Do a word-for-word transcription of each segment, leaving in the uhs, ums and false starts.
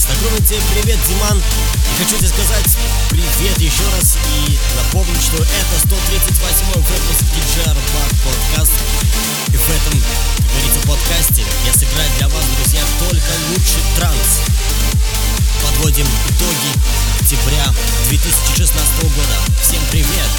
плейлист. Огромный тебе привет, Диман. И хочу тебе сказать привет еще раз и напомнить, что это сто тридцать восьмой выпуск ди джей Arbat подкаст. И в этом, как говорится, подкасте я сыграю для вас, друзья, только лучший транс. Подводим итоги октября две тысячи шестнадцатого года. Всем привет!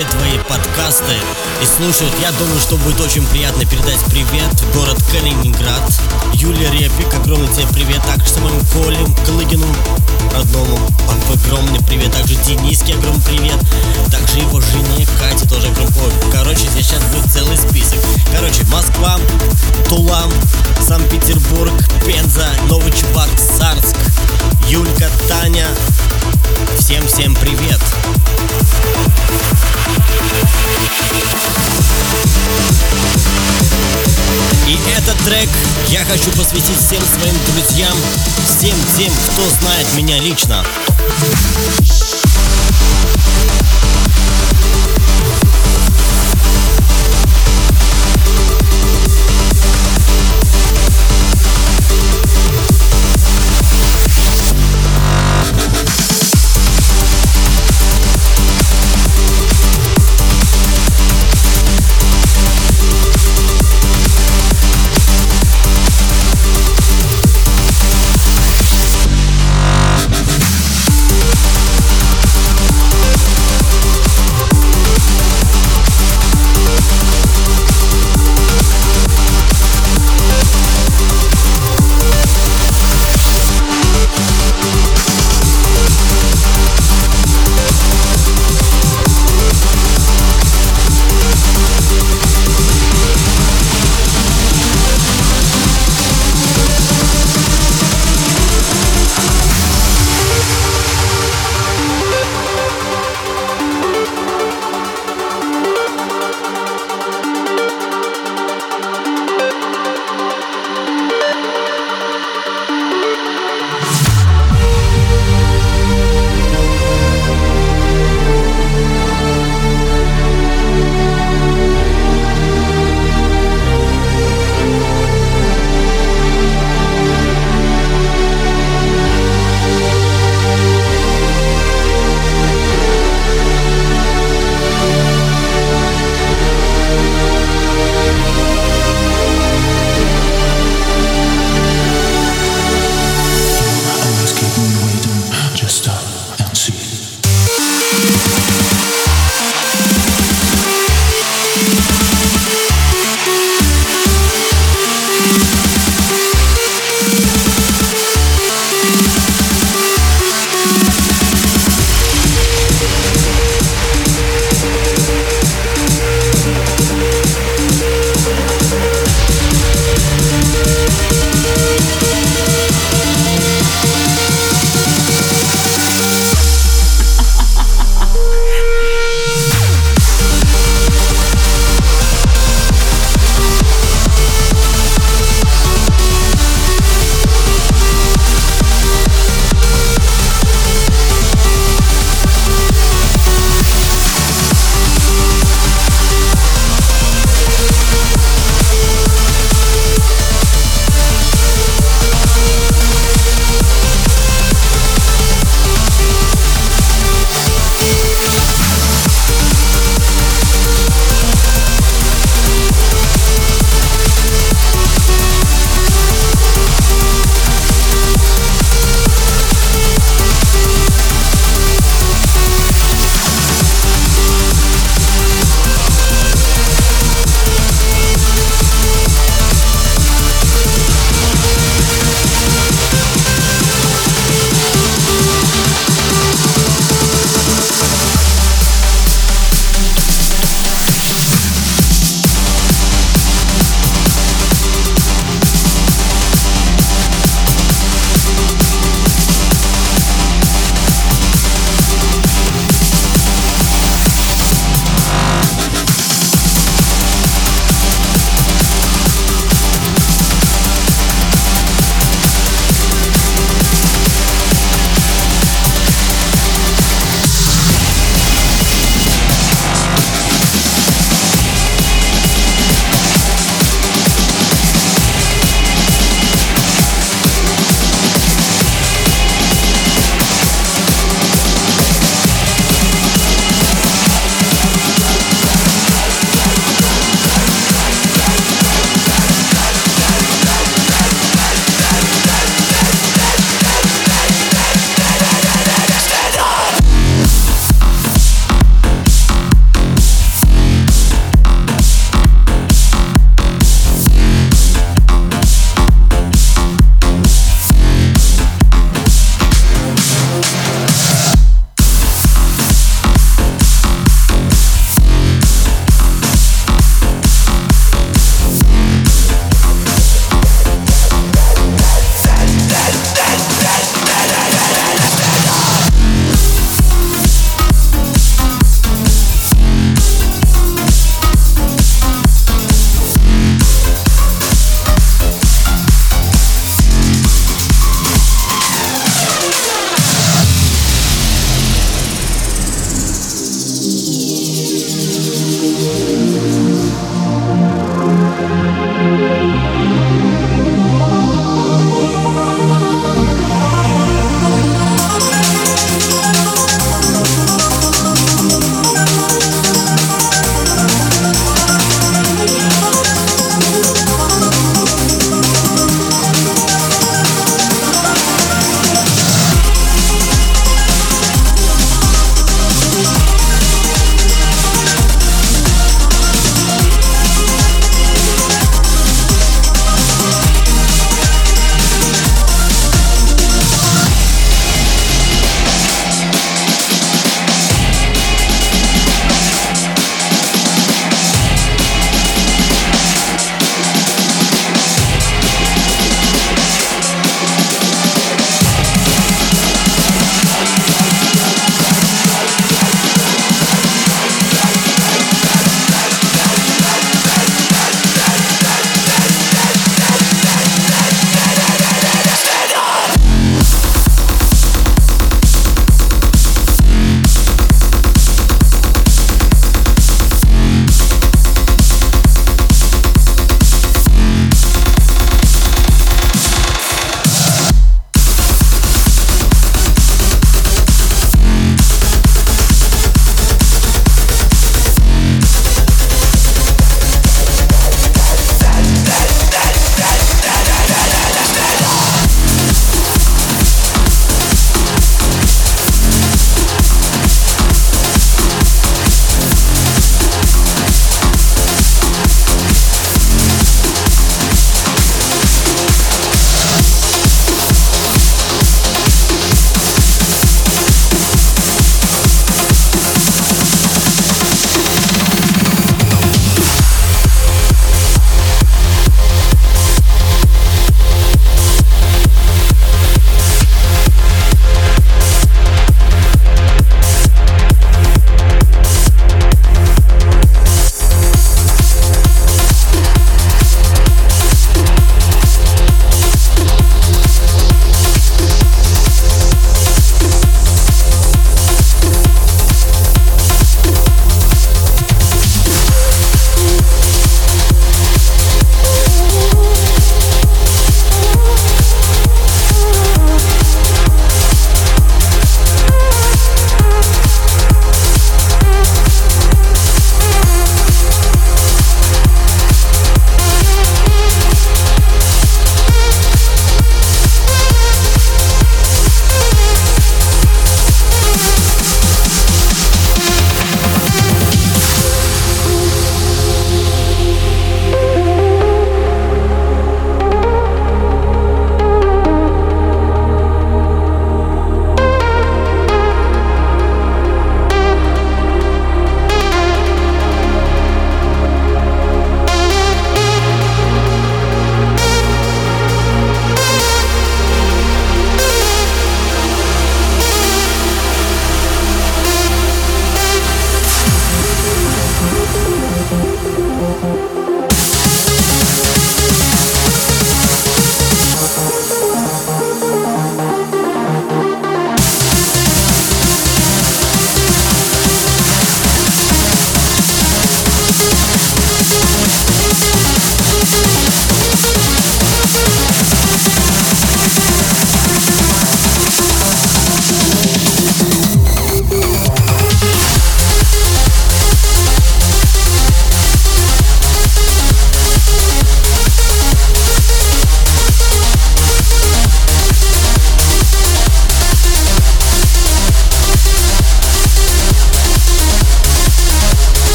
все твои подкасты и слушают. Я думаю, что будет очень приятно передать привет в город Калининград. Юлия Репик, огромный тебе привет. Также самому Коле Клыгину, родному, огромный привет. Также Дениски, огромный привет. Также его жене Кате тоже огромный привет. Короче, здесь сейчас будет целый список. Короче, Москва, Тула, Санкт-Петербург, Пенза, Новый Чебарк, Сарск, Юлька, Таня. Всем-всем привет! И этот трек я хочу посвятить всем своим друзьям, всем тем, кто знает меня лично.